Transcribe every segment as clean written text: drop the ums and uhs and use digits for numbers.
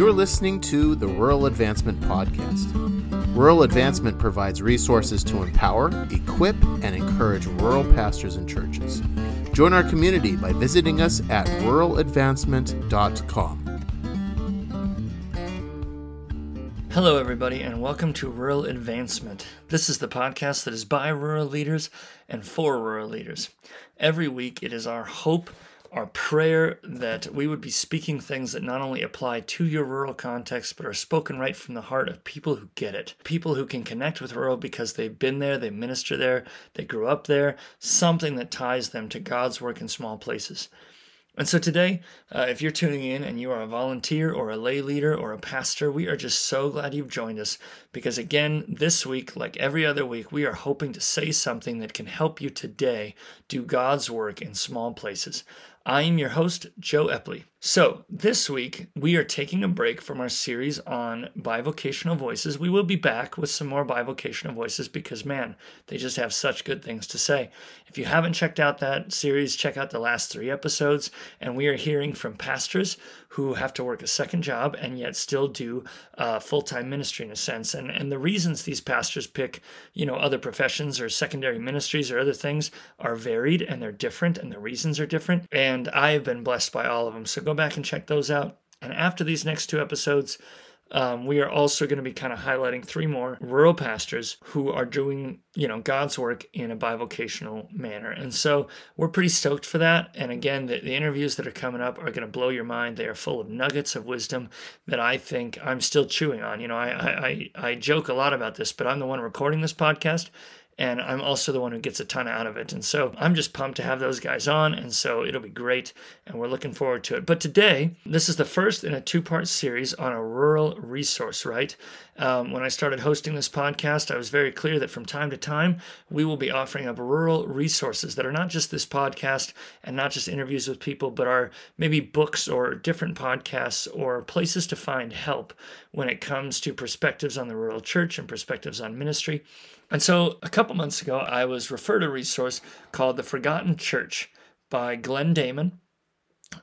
You're listening to the Rural Advancement Podcast. Rural Advancement provides resources to empower, equip, and encourage rural pastors and churches. Join our community by visiting us at ruraladvancement.com. Hello, everybody, and welcome to Rural Advancement. This is the podcast that is by rural leaders and for rural leaders. Every week, it is our hope, our prayer that we would be speaking things that not only apply to your rural context, but are spoken right from the heart of people who get it. People who can connect with rural because they've been there, they minister there, they grew up there, something that ties them to God's work in small places. And so today, if you're tuning in and you are a volunteer or a lay leader or a pastor, we are just so glad you've joined us because, again, this week, like every other week, we are hoping to say something that can help you today do God's work in small places. I am your host, Joe Epley. So this week, we are taking a break from our series on bivocational voices. We will be back with some more bivocational voices because, man, they just have such good things to say. If you haven't checked out that series, check out the last 3 episodes. And we are hearing from pastors who have to work a second job and yet still do full-time ministry in a sense. And the reasons these pastors pick, other professions or secondary ministries or other things are varied and they're different and the reasons are different. And I've been blessed by all of them. So go back and check those out. And after these next 2 episodes, we are also going to be kind of highlighting 3 more rural pastors who are doing, God's work in a bivocational manner. And so we're pretty stoked for that. And again, the interviews that are coming up are going to blow your mind. They are full of nuggets of wisdom that I think I'm still chewing on. I joke a lot about this, but I'm the one recording this podcast. And I'm also the one who gets a ton out of it. And so I'm just pumped to have those guys on. And so it'll be great. And we're looking forward to it. But today, this is the first in a 2-part series on a rural resource, right? When I started hosting this podcast, I was very clear that from time to time, we will be offering up rural resources that are not just this podcast and not just interviews with people, but are maybe books or different podcasts or places to find help when it comes to perspectives on the rural church and perspectives on ministry. And so a couple months ago, I was referred a resource called The Forgotten Church by Glenn Daman.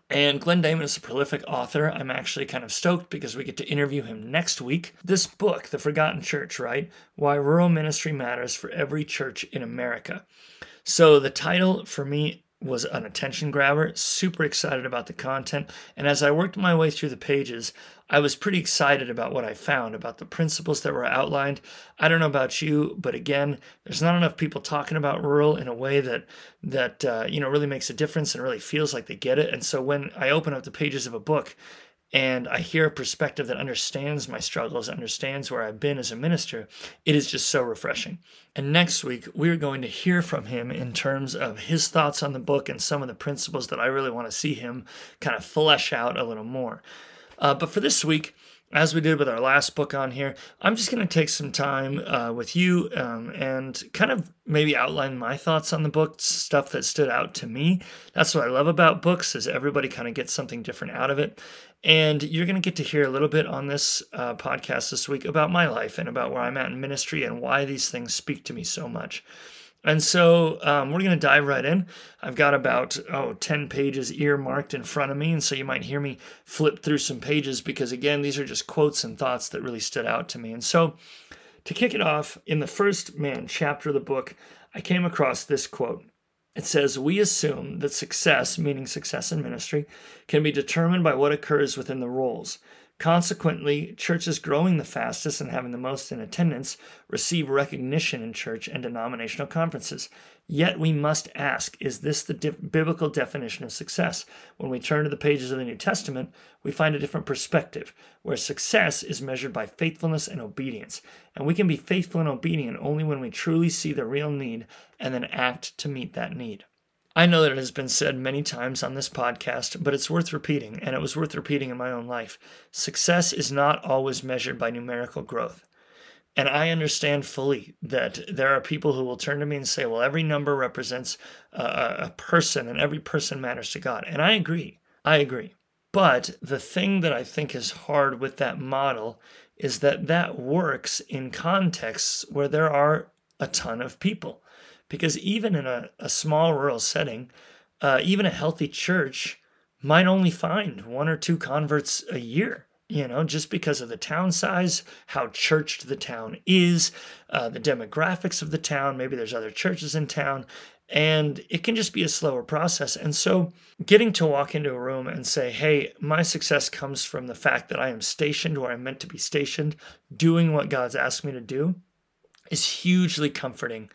And Glenn Daman is a prolific author. I'm actually kind of stoked because we get to interview him next week. This book, The Forgotten Church, right? Why Rural Ministry Matters for Every Church in America. So the title for me was an attention grabber, super excited about the content. And as I worked my way through the pages, I was pretty excited about what I found, about the principles that were outlined. I don't know about you, but again, there's not enough people talking about rural in a way that really makes a difference and really feels like they get it. And so when I open up the pages of a book and I hear a perspective that understands my struggles, understands where I've been as a minister, it is just so refreshing. And next week, we're going to hear from him in terms of his thoughts on the book and some of the principles that I really want to see him kind of flesh out a little more. But for this week, as we did with our last book on here, I'm just going to take some time with you and kind of maybe outline my thoughts on the book, stuff that stood out to me. That's what I love about books is everybody kind of gets something different out of it. And you're going to get to hear a little bit on this podcast this week about my life and about where I'm at in ministry and why these things speak to me so much. And so we're going to dive right in. I've got about 10 pages earmarked in front of me, and so you might hear me flip through some pages because, again, these are just quotes and thoughts that really stood out to me. And so to kick it off, in the first chapter of the book, I came across this quote. It says, "We assume that success, meaning success in ministry, can be determined by what occurs within the roles. Consequently, churches growing the fastest and having the most in attendance receive recognition in church and denominational conferences. Yet we must ask, is this the biblical definition of success? When we turn to the pages of the New Testament, we find a different perspective, where success is measured by faithfulness and obedience. And we can be faithful and obedient only when we truly see the real need and then act to meet that need." I know that it has been said many times on this podcast, but it's worth repeating, and it was worth repeating in my own life. Success is not always measured by numerical growth. And I understand fully that there are people who will turn to me and say, well, every number represents a person, and every person matters to God. And I agree. But the thing that I think is hard with that model is that works in contexts where there are a ton of people. Because even in a small rural setting, even a healthy church might only find 1 or 2 converts a year. you know, just because of the town size, how churched the town is, the demographics of the town. Maybe there's other churches in town, and it can just be a slower process. And so getting to walk into a room and say, hey, my success comes from the fact that I am stationed where I'm meant to be stationed, doing what God's asked me to do, is hugely comforting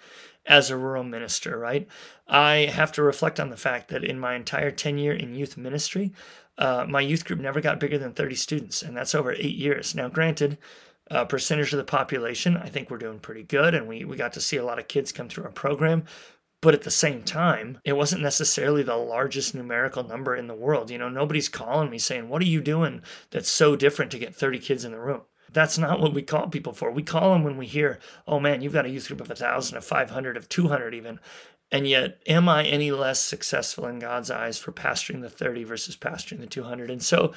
as a rural minister, right? I have to reflect on the fact that in my entire tenure in youth ministry, my youth group never got bigger than 30 students, and that's over 8 years. Now, granted, percentage of the population, I think we're doing pretty good, and we got to see a lot of kids come through our program. But at the same time, it wasn't necessarily the largest numerical number in the world. You know, nobody's calling me saying, what are you doing that's so different to get 30 kids in the room? That's not what we call people for. We call them when we hear, oh man, you've got a youth group of 1,000, of 500, of 200 even. And yet, am I any less successful in God's eyes for pastoring the 30 versus pastoring the 200? And so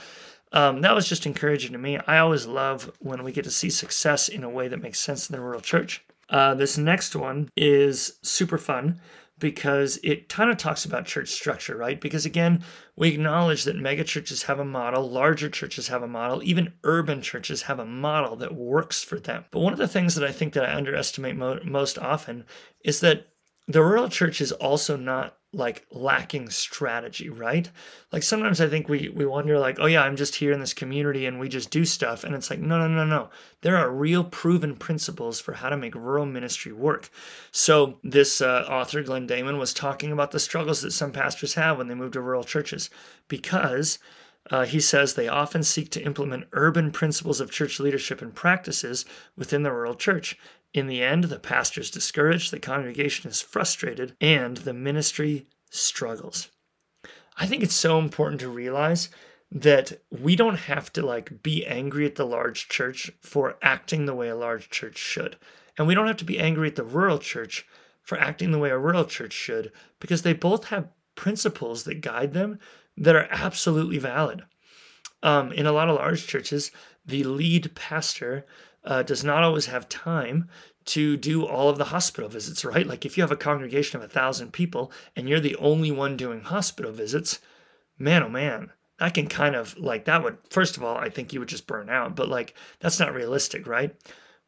that was just encouraging to me. I always love when we get to see success in a way that makes sense in the rural church. This next one is super fun because it kind of talks about church structure, right? Because again, we acknowledge that mega churches have a model, larger churches have a model, even urban churches have a model that works for them. But one of the things that I think that I underestimate most often is that the rural church is also not like lacking strategy, right? Like sometimes I think we wonder like, oh yeah, I'm just here in this community and we just do stuff. And it's like, no. There are real proven principles for how to make rural ministry work. So this author, Glenn Daman, was talking about the struggles that some pastors have when they move to rural churches because he says they often seek to implement urban principles of church leadership and practices within the rural church. In the end, the pastor is discouraged, the congregation is frustrated, and the ministry struggles. I think it's so important to realize that we don't have to like be angry at the large church for acting the way a large church should. And we don't have to be angry at the rural church for acting the way a rural church should, because they both have principles that guide them that are absolutely valid. In a lot of large churches, the lead pastor does not always have time to do all of the hospital visits, right? Like if you have a congregation of 1,000 people and you're the only one doing hospital visits, man, oh man, that can kind of like, that would, first of all, I think you would just burn out, but like, that's not realistic, right?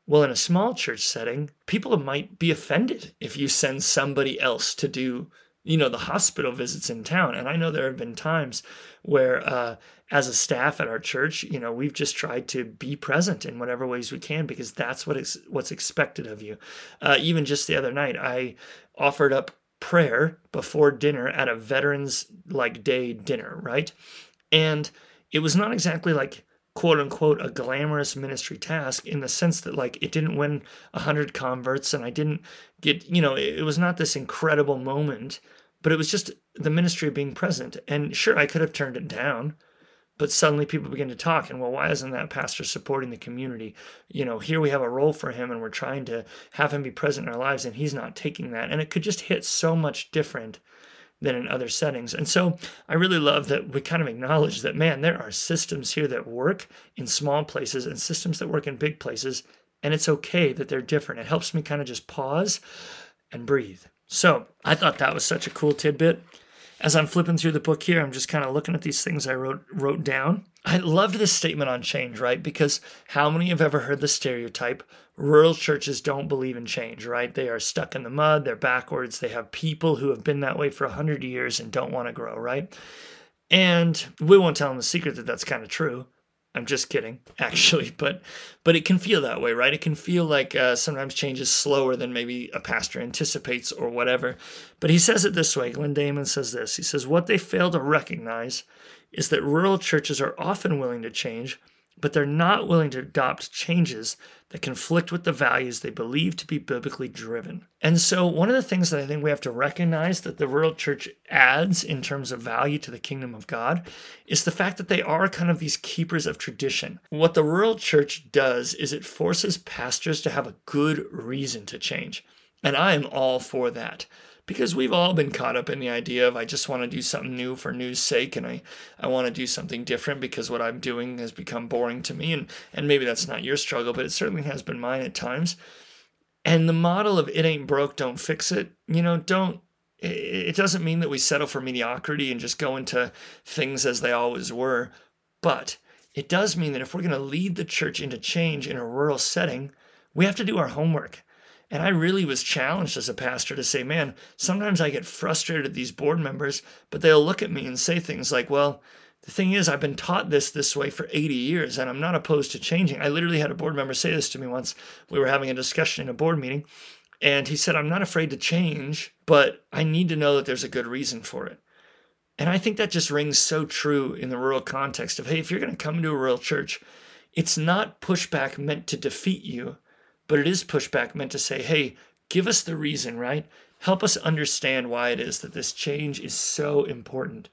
Well, in a small church setting, people might be offended if you send somebody else to do, you know, the hospital visits in town. And I know there have been times where, as a staff at our church, you know, we've just tried to be present in whatever ways we can because that's what's expected of you. Even just the other night, I offered up prayer before dinner at a veterans like day dinner, right? And it was not exactly like quote unquote a glamorous ministry task in the sense that like it didn't win 100 converts and I didn't get, you know, it was not this incredible moment, but it was just the ministry of being present. And sure, I could have turned it down. But suddenly people begin to talk and, well, why isn't that pastor supporting the community? You know, here we have a role for him and we're trying to have him be present in our lives and he's not taking that. And it could just hit so much different than in other settings. And so I really love that we kind of acknowledge that, man, there are systems here that work in small places and systems that work in big places. And it's okay that they're different. It helps me kind of just pause and breathe. So I thought that was such a cool tidbit. As I'm flipping through the book here, I'm just kind of looking at these things I wrote down. I loved this statement on change, right? Because how many have ever heard the stereotype, rural churches don't believe in change, right? They are stuck in the mud, they're backwards, they have people who have been that way for 100 years and don't want to grow, right? And we won't tell them the secret that that's kind of true. I'm just kidding, actually, but it can feel that way, right? It can feel like sometimes change is slower than maybe a pastor anticipates or whatever. But he says it this way. Glenn Daman says this. He says, what they fail to recognize is that rural churches are often willing to change, but they're not willing to adopt changes that conflict with the values they believe to be biblically driven. And so one of the things that I think we have to recognize that the rural church adds in terms of value to the kingdom of God is the fact that they are kind of these keepers of tradition. What the rural church does is it forces pastors to have a good reason to change. And I am all for that. Because we've all been caught up in the idea of I just want to do something new for news sake and I want to do something different because what I'm doing has become boring to me. And maybe that's not your struggle, but it certainly has been mine at times. And the model of it ain't broke, don't fix it, you know, it doesn't mean that we settle for mediocrity and just go into things as they always were. But it does mean that if we're going to lead the church into change in a rural setting, we have to do our homework. And I really was challenged as a pastor to say, man, sometimes I get frustrated at these board members, but they'll look at me and say things like, well, the thing is, I've been taught this way for 80 years, and I'm not opposed to changing. I literally had a board member say this to me once. We were having a discussion in a board meeting, and he said, I'm not afraid to change, but I need to know that there's a good reason for it. And I think that just rings so true in the rural context of, hey, if you're going to come into a rural church, it's not pushback meant to defeat you, but it is pushback meant to say, hey, give us the reason, right? Help us understand why it is that this change is so important.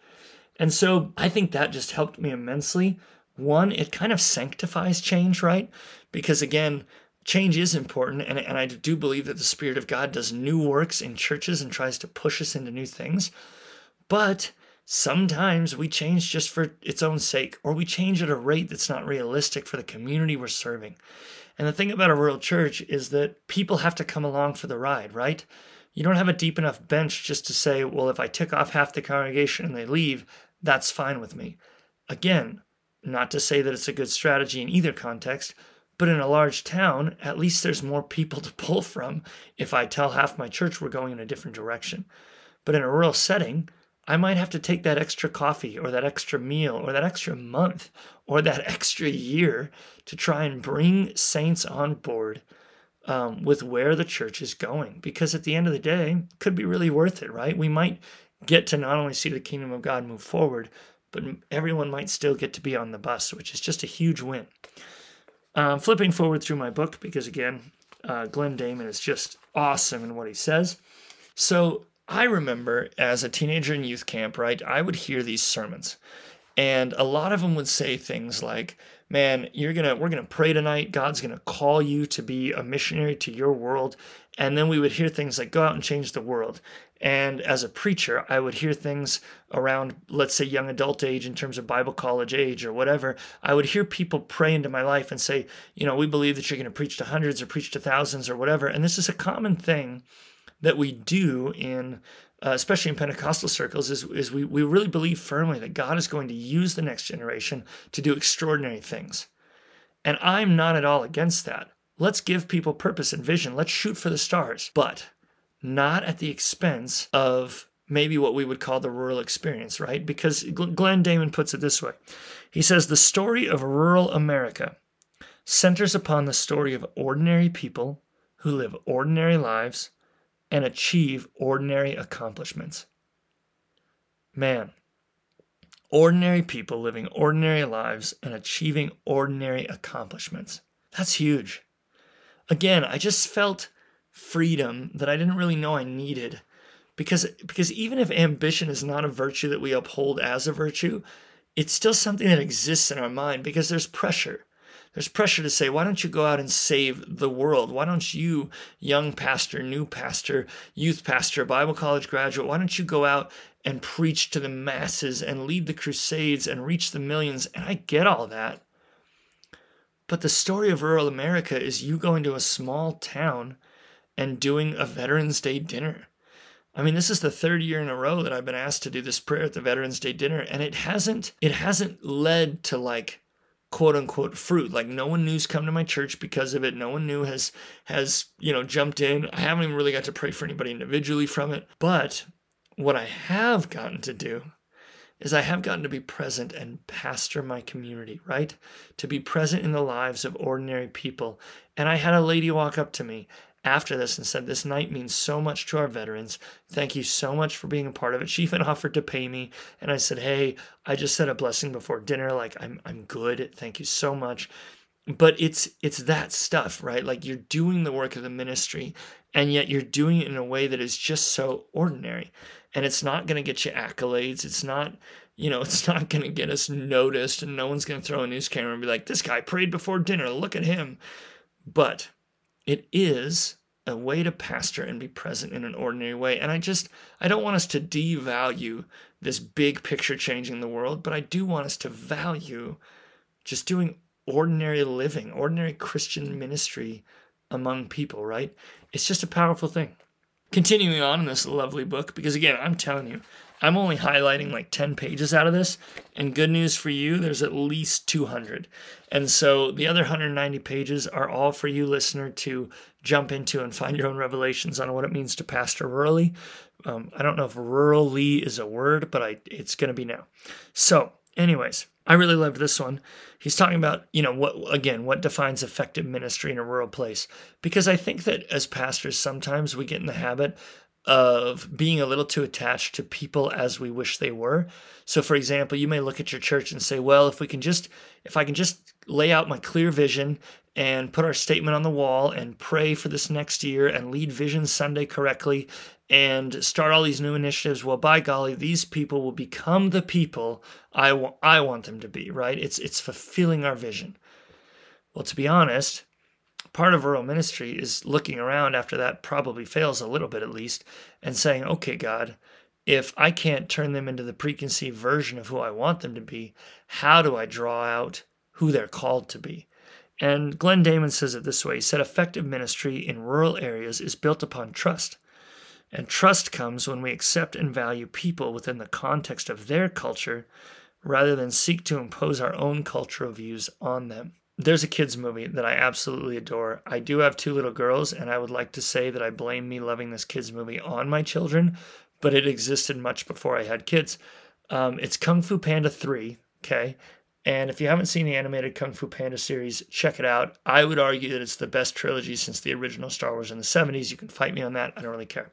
And so I think that just helped me immensely. One, it kind of sanctifies change, right? Because again, change is important, and I do believe that the Spirit of God does new works in churches and tries to push us into new things. But sometimes we change just for its own sake, or we change at a rate that's not realistic for the community we're serving. And the thing about a rural church is that people have to come along for the ride, right? You don't have a deep enough bench just to say, well, if I tick off half the congregation and they leave, that's fine with me. Again, not to say that it's a good strategy in either context, but in a large town, at least there's more people to pull from if I tell half my church we're going in a different direction. But in a rural setting, I might have to take that extra coffee or that extra meal or that extra month or that extra year to try and bring saints on board with where the church is going. Because at the end of the day, it could be really worth it, right? We might get to not only see the kingdom of God move forward, but everyone might still get to be on the bus, which is just a huge win. Flipping forward through my book, because again, Glenn Daman is just awesome in what he says. So I remember as a teenager in youth camp, right, I would hear these sermons, and a lot of them would say things like, man, we're going to pray tonight. God's going to call you to be a missionary to your world. And then we would hear things like, go out and change the world. And as a preacher, I would hear things around, let's say, young adult age in terms of Bible college age or whatever. I would hear people pray into my life and say, you know, we believe that you're going to preach to hundreds or preach to thousands or whatever. And this is a common thing that we do in, especially in Pentecostal circles, is we really believe firmly that God is going to use the next generation to do extraordinary things. And I'm not at all against that. Let's give people purpose and vision. Let's shoot for the stars, but not at the expense of maybe what we would call the rural experience, right? Because Glenn Daman puts it this way. He says, the story of rural America centers upon the story of ordinary people who live ordinary lives and achieve ordinary accomplishments. Man, ordinary people living ordinary lives and achieving ordinary accomplishments. That's huge. Again, I just felt freedom that I didn't really know I needed, because even if ambition is not a virtue that we uphold as a virtue, it's still something that exists in our mind because there's pressure. There's pressure to say, why don't you go out and save the world? Why don't you, young pastor, new pastor, youth pastor, Bible college graduate, why don't you go out and preach to the masses and lead the crusades and reach the millions? And I get all that. But the story of rural America is you going to a small town and doing a Veterans Day dinner. I mean, this is the third year in a row that I've been asked to do this prayer at the Veterans Day dinner, and it hasn't led to, like, quote unquote fruit. Like, no one new's come to my church because of it. No one new has, you know, jumped in. I haven't even really got to pray for anybody individually from it. But what I have gotten to do is I have gotten to be present and pastor my community, right? To be present in the lives of ordinary people. And I had a lady walk up to me after this and said, this night means so much to our veterans. Thank you so much for being a part of it. She even offered to pay me. And I said, hey, I just said a blessing before dinner. Like, I'm good. Thank you so much. But it's that stuff, right? Like, you're doing the work of the ministry, and yet you're doing it in a way that is just so ordinary. And it's not going to get you accolades. It's not, you know, it's not going to get us noticed, and no one's going to throw a news camera and be like, this guy prayed before dinner. Look at him. But it is a way to pastor and be present in an ordinary way. And I don't want us to devalue this big picture changing the world, but I do want us to value just doing ordinary living, ordinary Christian ministry among people, right? It's just a powerful thing. Continuing on in this lovely book, because again, I'm telling you, I'm only highlighting like 10 pages out of this, and good news for you, there's at least 200. And so the other 190 pages are all for you, listener, to jump into and find your own revelations on what it means to pastor rurally. I don't know if rurally is a word, but it's going to be now. So anyways, I really loved this one. He's talking about, what defines effective ministry in a rural place. Because I think that as pastors, sometimes we get in the habit of being a little too attached to people as we wish they were. So for example, you may look at your church and say, well, if I can just lay out my clear vision and put our statement on the wall and pray for this next year and lead Vision Sunday correctly and start all these new initiatives, well, by golly, these people will become the people I want them to be, right? It's fulfilling our vision. Well, to be honest, part of rural ministry is looking around after that probably fails a little bit at least and saying, okay, God, if I can't turn them into the preconceived version of who I want them to be, how do I draw out who they're called to be? And Glenn Daman says it this way. He said, effective ministry in rural areas is built upon trust. And trust comes when we accept and value people within the context of their culture rather than seek to impose our own cultural views on them. There's a kids movie that I absolutely adore. I do have two little girls, and I would like to say that I blame me loving this kids movie on my children, but it existed much before I had kids. It's Kung Fu Panda 3, okay? And if you haven't seen the animated Kung Fu Panda series, check it out. I would argue that it's the best trilogy since the original Star Wars in the 70s. You can fight me on that. I don't really care.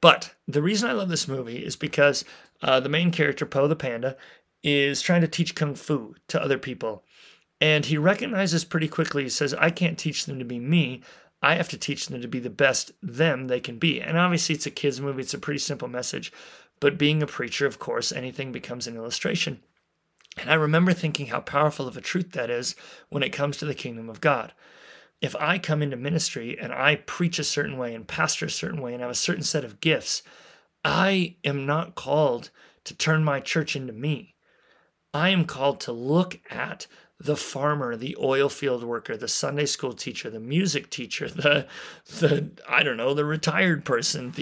But the reason I love this movie is because the main character, Po the Panda, is trying to teach Kung Fu to other people. And he recognizes pretty quickly, he says, I can't teach them to be me. I have to teach them to be the best them they can be. And obviously it's a kids movie. It's a pretty simple message. But being a preacher, of course, anything becomes an illustration. And I remember thinking how powerful of a truth that is when it comes to the kingdom of God. If I come into ministry and I preach a certain way and pastor a certain way and have a certain set of gifts, I am not called to turn my church into me. I am called to look at the farmer, the oil field worker, the Sunday school teacher, the music teacher, the retired person,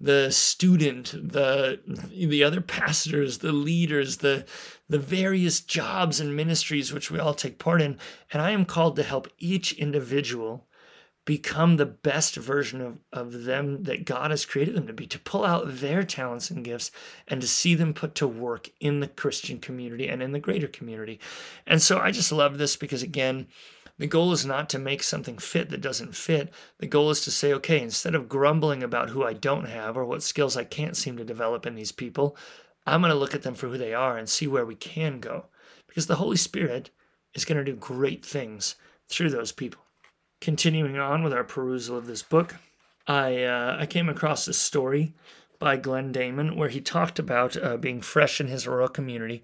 the student, the other pastors, the leaders, the various jobs and ministries which we all take part in. And I am called to help each individual become the best version of them that God has created them to be, to pull out their talents and gifts and to see them put to work in the Christian community and in the greater community. And so I just love this because, again, the goal is not to make something fit that doesn't fit. The goal is to say, okay, instead of grumbling about who I don't have or what skills I can't seem to develop in these people, I'm going to look at them for who they are and see where we can go, because the Holy Spirit is going to do great things through those people. Continuing on with our perusal of this book, I came across a story by Glenn Daman where he talked about being fresh in his rural community,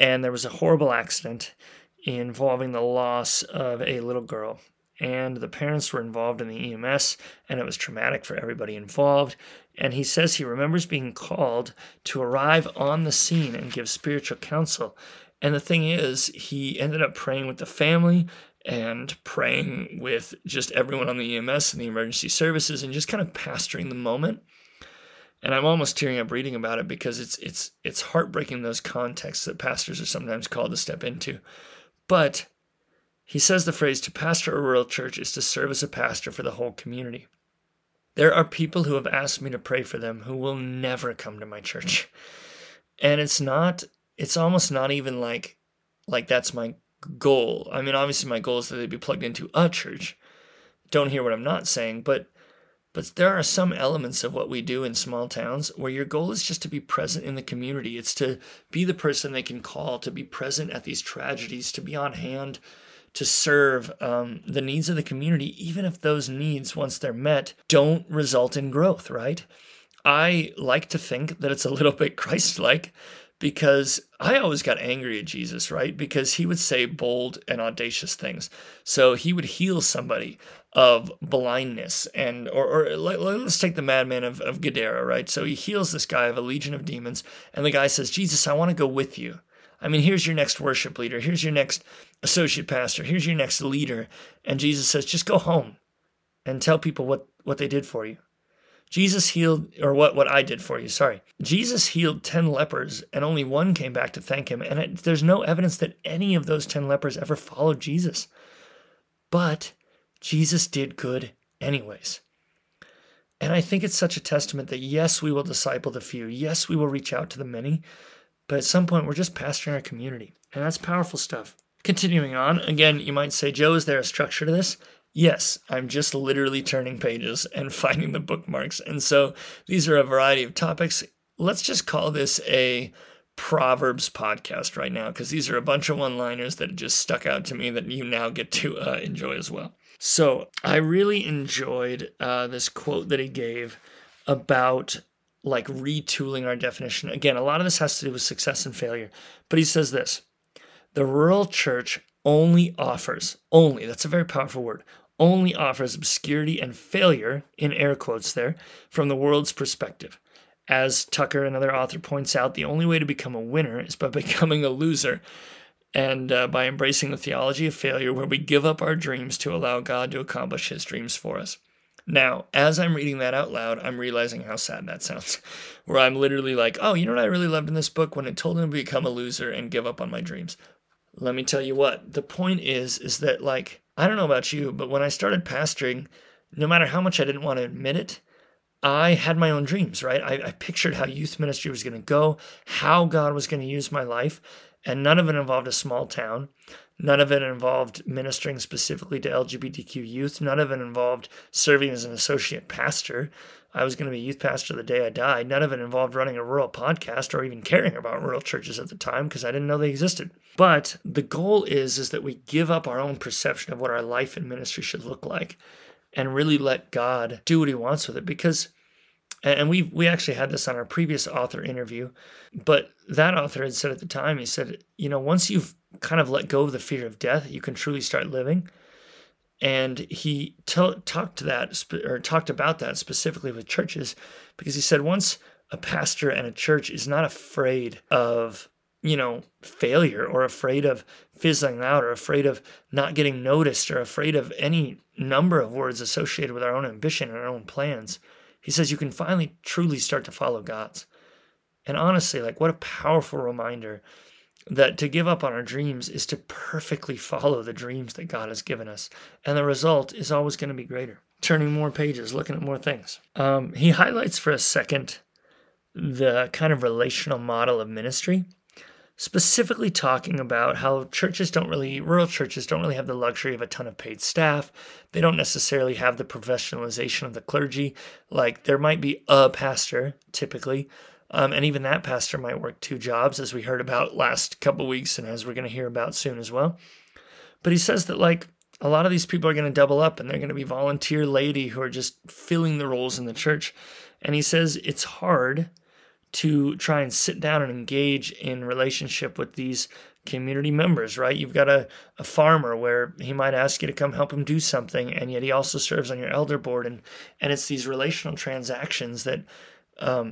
and there was a horrible accident involving the loss of a little girl, and the parents were involved in the EMS, and it was traumatic for everybody involved. And he says he remembers being called to arrive on the scene and give spiritual counsel. And the thing is, he ended up praying with the family and praying with just everyone on the EMS and the emergency services and just kind of pastoring the moment. And I'm almost tearing up reading about it because it's heartbreaking, those contexts that pastors are sometimes called to step into. But he says the phrase, to pastor a rural church is to serve as a pastor for the whole community. There are people who have asked me to pray for them who will never come to my church. And it's almost not even like that's my goal. I mean, obviously my goal is that they be plugged into a church. Don't hear what I'm not saying, but there are some elements of what we do in small towns where your goal is just to be present in the community. It's to be the person they can call, to be present at these tragedies, to be on hand, to serve the needs of the community, even if those needs, once they're met, don't result in growth, right? I like to think that it's a little bit Christ-like, because I always got angry at Jesus, right? Because he would say bold and audacious things. So he would heal somebody of blindness. And or let's take the madman of Gadara, right? So he heals this guy of a legion of demons. And the guy says, Jesus, I want to go with you. I mean, here's your next worship leader. Here's your next associate pastor. Here's your next leader. And Jesus says, just go home and tell people what they did for you. Jesus healed, or what I did for you, sorry. Jesus healed 10 lepers, and only one came back to thank him. And there's no evidence that any of those 10 lepers ever followed Jesus. But Jesus did good anyways. And I think it's such a testament that, yes, we will disciple the few. Yes, we will reach out to the many. But at some point, we're just pastoring our community. And that's powerful stuff. Continuing on, again, you might say, Joe, is there a structure to this? Yes, I'm just literally turning pages and finding the bookmarks. And so these are a variety of topics. Let's just call this a Proverbs podcast right now, because these are a bunch of one-liners that just stuck out to me that you now get to enjoy as well. So I really enjoyed this quote that he gave about like retooling our definition. Again, a lot of this has to do with success and failure, but he says this: the rural church only offers, only, that's a very powerful word, only offers obscurity and failure, in air quotes there, from the world's perspective. As Tucker, another author, points out, the only way to become a winner is by becoming a loser, and by embracing the theology of failure, where we give up our dreams to allow God to accomplish his dreams for us. Now, as I'm reading that out loud, I'm realizing how sad that sounds, where I'm literally like, oh, you know what I really loved in this book? When it told him to become a loser and give up on my dreams. Let me tell you what, the point is that, like, I don't know about you, but when I started pastoring, no matter how much I didn't want to admit it, I had my own dreams, right? I pictured how youth ministry was going to go, how God was going to use my life, and none of it involved a small town. None of it involved ministering specifically to LGBTQ youth. None of it involved serving as an associate pastor. I was going to be youth pastor the day I died. None of it involved running a rural podcast or even caring about rural churches at the time, because I didn't know they existed. But the goal is that we give up our own perception of what our life and ministry should look like and really let God do what he wants with it. Because, and we actually had this on our previous author interview, but that author had said at the time, he said, you know, once you've kind of let go of the fear of death, you can truly start living. And he talked about that specifically with churches, because he said once a pastor and a church is not afraid of, you know, failure, or afraid of fizzling out, or afraid of not getting noticed, or afraid of any number of words associated with our own ambition and our own plans. He says you can finally truly start to follow God's. And honestly, like, what a powerful reminder that to give up on our dreams is to perfectly follow the dreams that God has given us. And the result is always going to be greater. Turning more pages, looking at more things. He highlights for a second the kind of relational model of ministry, specifically talking about how rural churches don't really have the luxury of a ton of paid staff. They don't necessarily have the professionalization of the clergy. Like, there might be a pastor, typically, and even that pastor might work two jobs, as we heard about last couple weeks and as we're going to hear about soon as well. But he says that, like, a lot of these people are going to double up, and they're going to be volunteer laity who are just filling the roles in the church. And he says it's hard to try and sit down and engage in relationship with these community members, right? You've got a farmer where he might ask you to come help him do something, and yet he also serves on your elder board. And it's these relational transactions that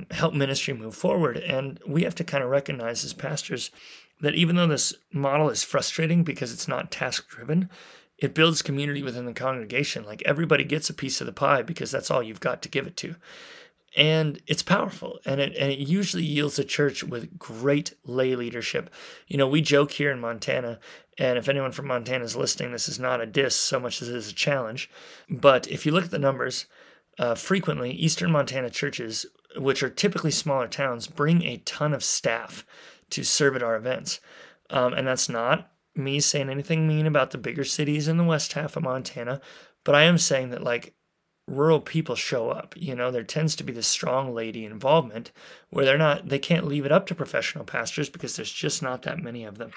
help ministry move forward. And we have to kind of recognize as pastors that even though this model is frustrating because it's not task-driven, it builds community within the congregation. Like, everybody gets a piece of the pie because that's all you've got to give it to. And it's powerful. And it usually yields a church with great lay leadership. You know, we joke here in Montana, and if anyone from Montana is listening, this is not a diss so much as it is a challenge. But if you look at the numbers, frequently Eastern Montana churches, which are typically smaller towns, bring a ton of staff to serve at our events. And that's not me saying anything mean about the bigger cities in the west half of Montana, but I am saying that, like, rural people show up. You know, there tends to be this strong laity involvement where they can't leave it up to professional pastors because there's just not that many of them.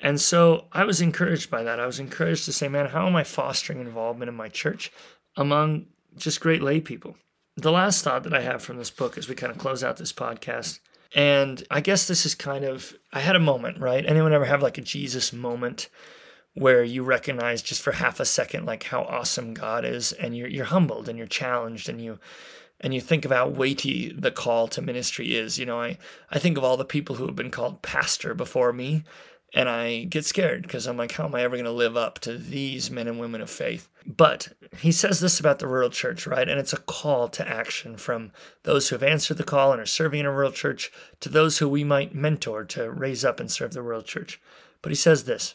And so I was encouraged by that. I was encouraged to say, man, how am I fostering involvement in my church among just great lay people? The last thought that I have from this book as we kind of close out this podcast, and I guess this is kind of, I had a moment, right? Anyone ever have like a Jesus moment where you recognize just for half a second, like, how awesome God is, and you're humbled and you're challenged, and you think of how weighty the call to ministry is. You know, I think of all the people who have been called pastor before me, And I get scared because I'm like, how am I ever going to live up to these men and women of faith? But he says this about the rural church, right? And it's a call to action from those who have answered the call and are serving in a rural church to those who we might mentor to raise up and serve the rural church. But he says this,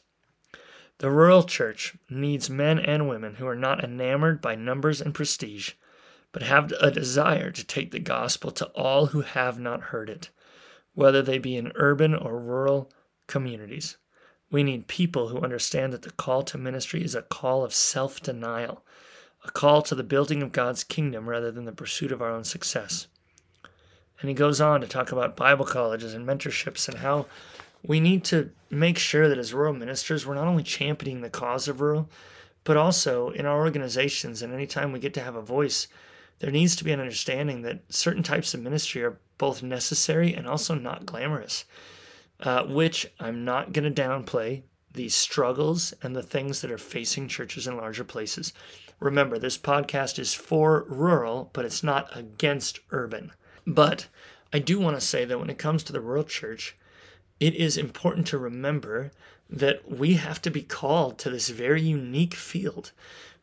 the rural church needs men and women who are not enamored by numbers and prestige, but have a desire to take the gospel to all who have not heard it, whether they be in urban or rural communities. We need people who understand that the call to ministry is a call of self-denial, a call to the building of God's kingdom rather than the pursuit of our own success. And he goes on to talk about Bible colleges and mentorships and how we need to make sure that as rural ministers, we're not only championing the cause of rural, but also in our organizations and any time we get to have a voice, there needs to be an understanding that certain types of ministry are both necessary and also not glamorous, which I'm not going to downplay the struggles and the things that are facing churches in larger places. Remember, this podcast is for rural, but it's not against urban. But I do want to say that when it comes to the rural church, it is important to remember that we have to be called to this very unique field,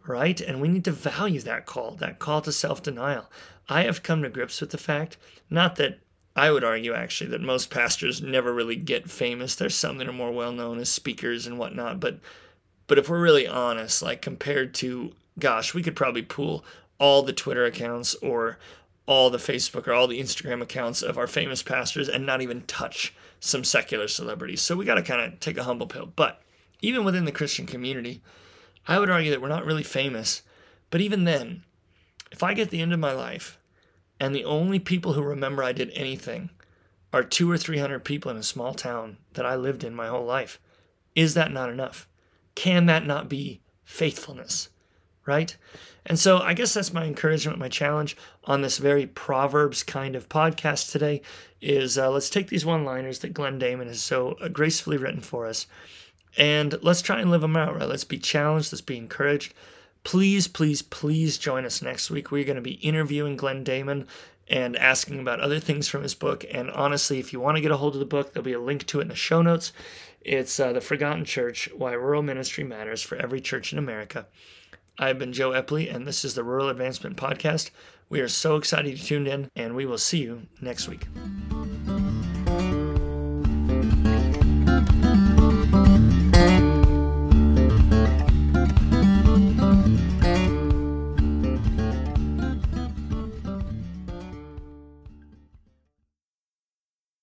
right? And we need to value that call to self-denial. I have come to grips with the fact, not that I would argue actually that most pastors never really get famous. There's some that are more well-known as speakers and whatnot. But if we're really honest, like compared to, gosh, we could probably pool all the Twitter accounts or all the Facebook or all the Instagram accounts of our famous pastors and not even touch some secular celebrities. So we got to kind of take a humble pill. But even within the Christian community, I would argue that we're not really famous. But even then, if I get to the end of my life and the only people who remember I did anything are 200 or 300 people in a small town that I lived in my whole life, is that not enough? Can that not be faithfulness, right? And so I guess that's my encouragement, my challenge on this very Proverbs kind of podcast today is let's take these one-liners that Glenn Daman has so gracefully written for us and let's try and live them out, right? Let's be challenged. Let's be encouraged. Please, please, please join us next week. We're going to be interviewing Glenn Daman and asking about other things from his book. And honestly, if you want to get a hold of the book, there'll be a link to it in the show notes. It's The Forgotten Church, Why Rural Ministry Matters for Every Church in America. I've been Joe Epley, and this is the Rural Advancement Podcast. We are so excited you tuned in, and we will see you next week.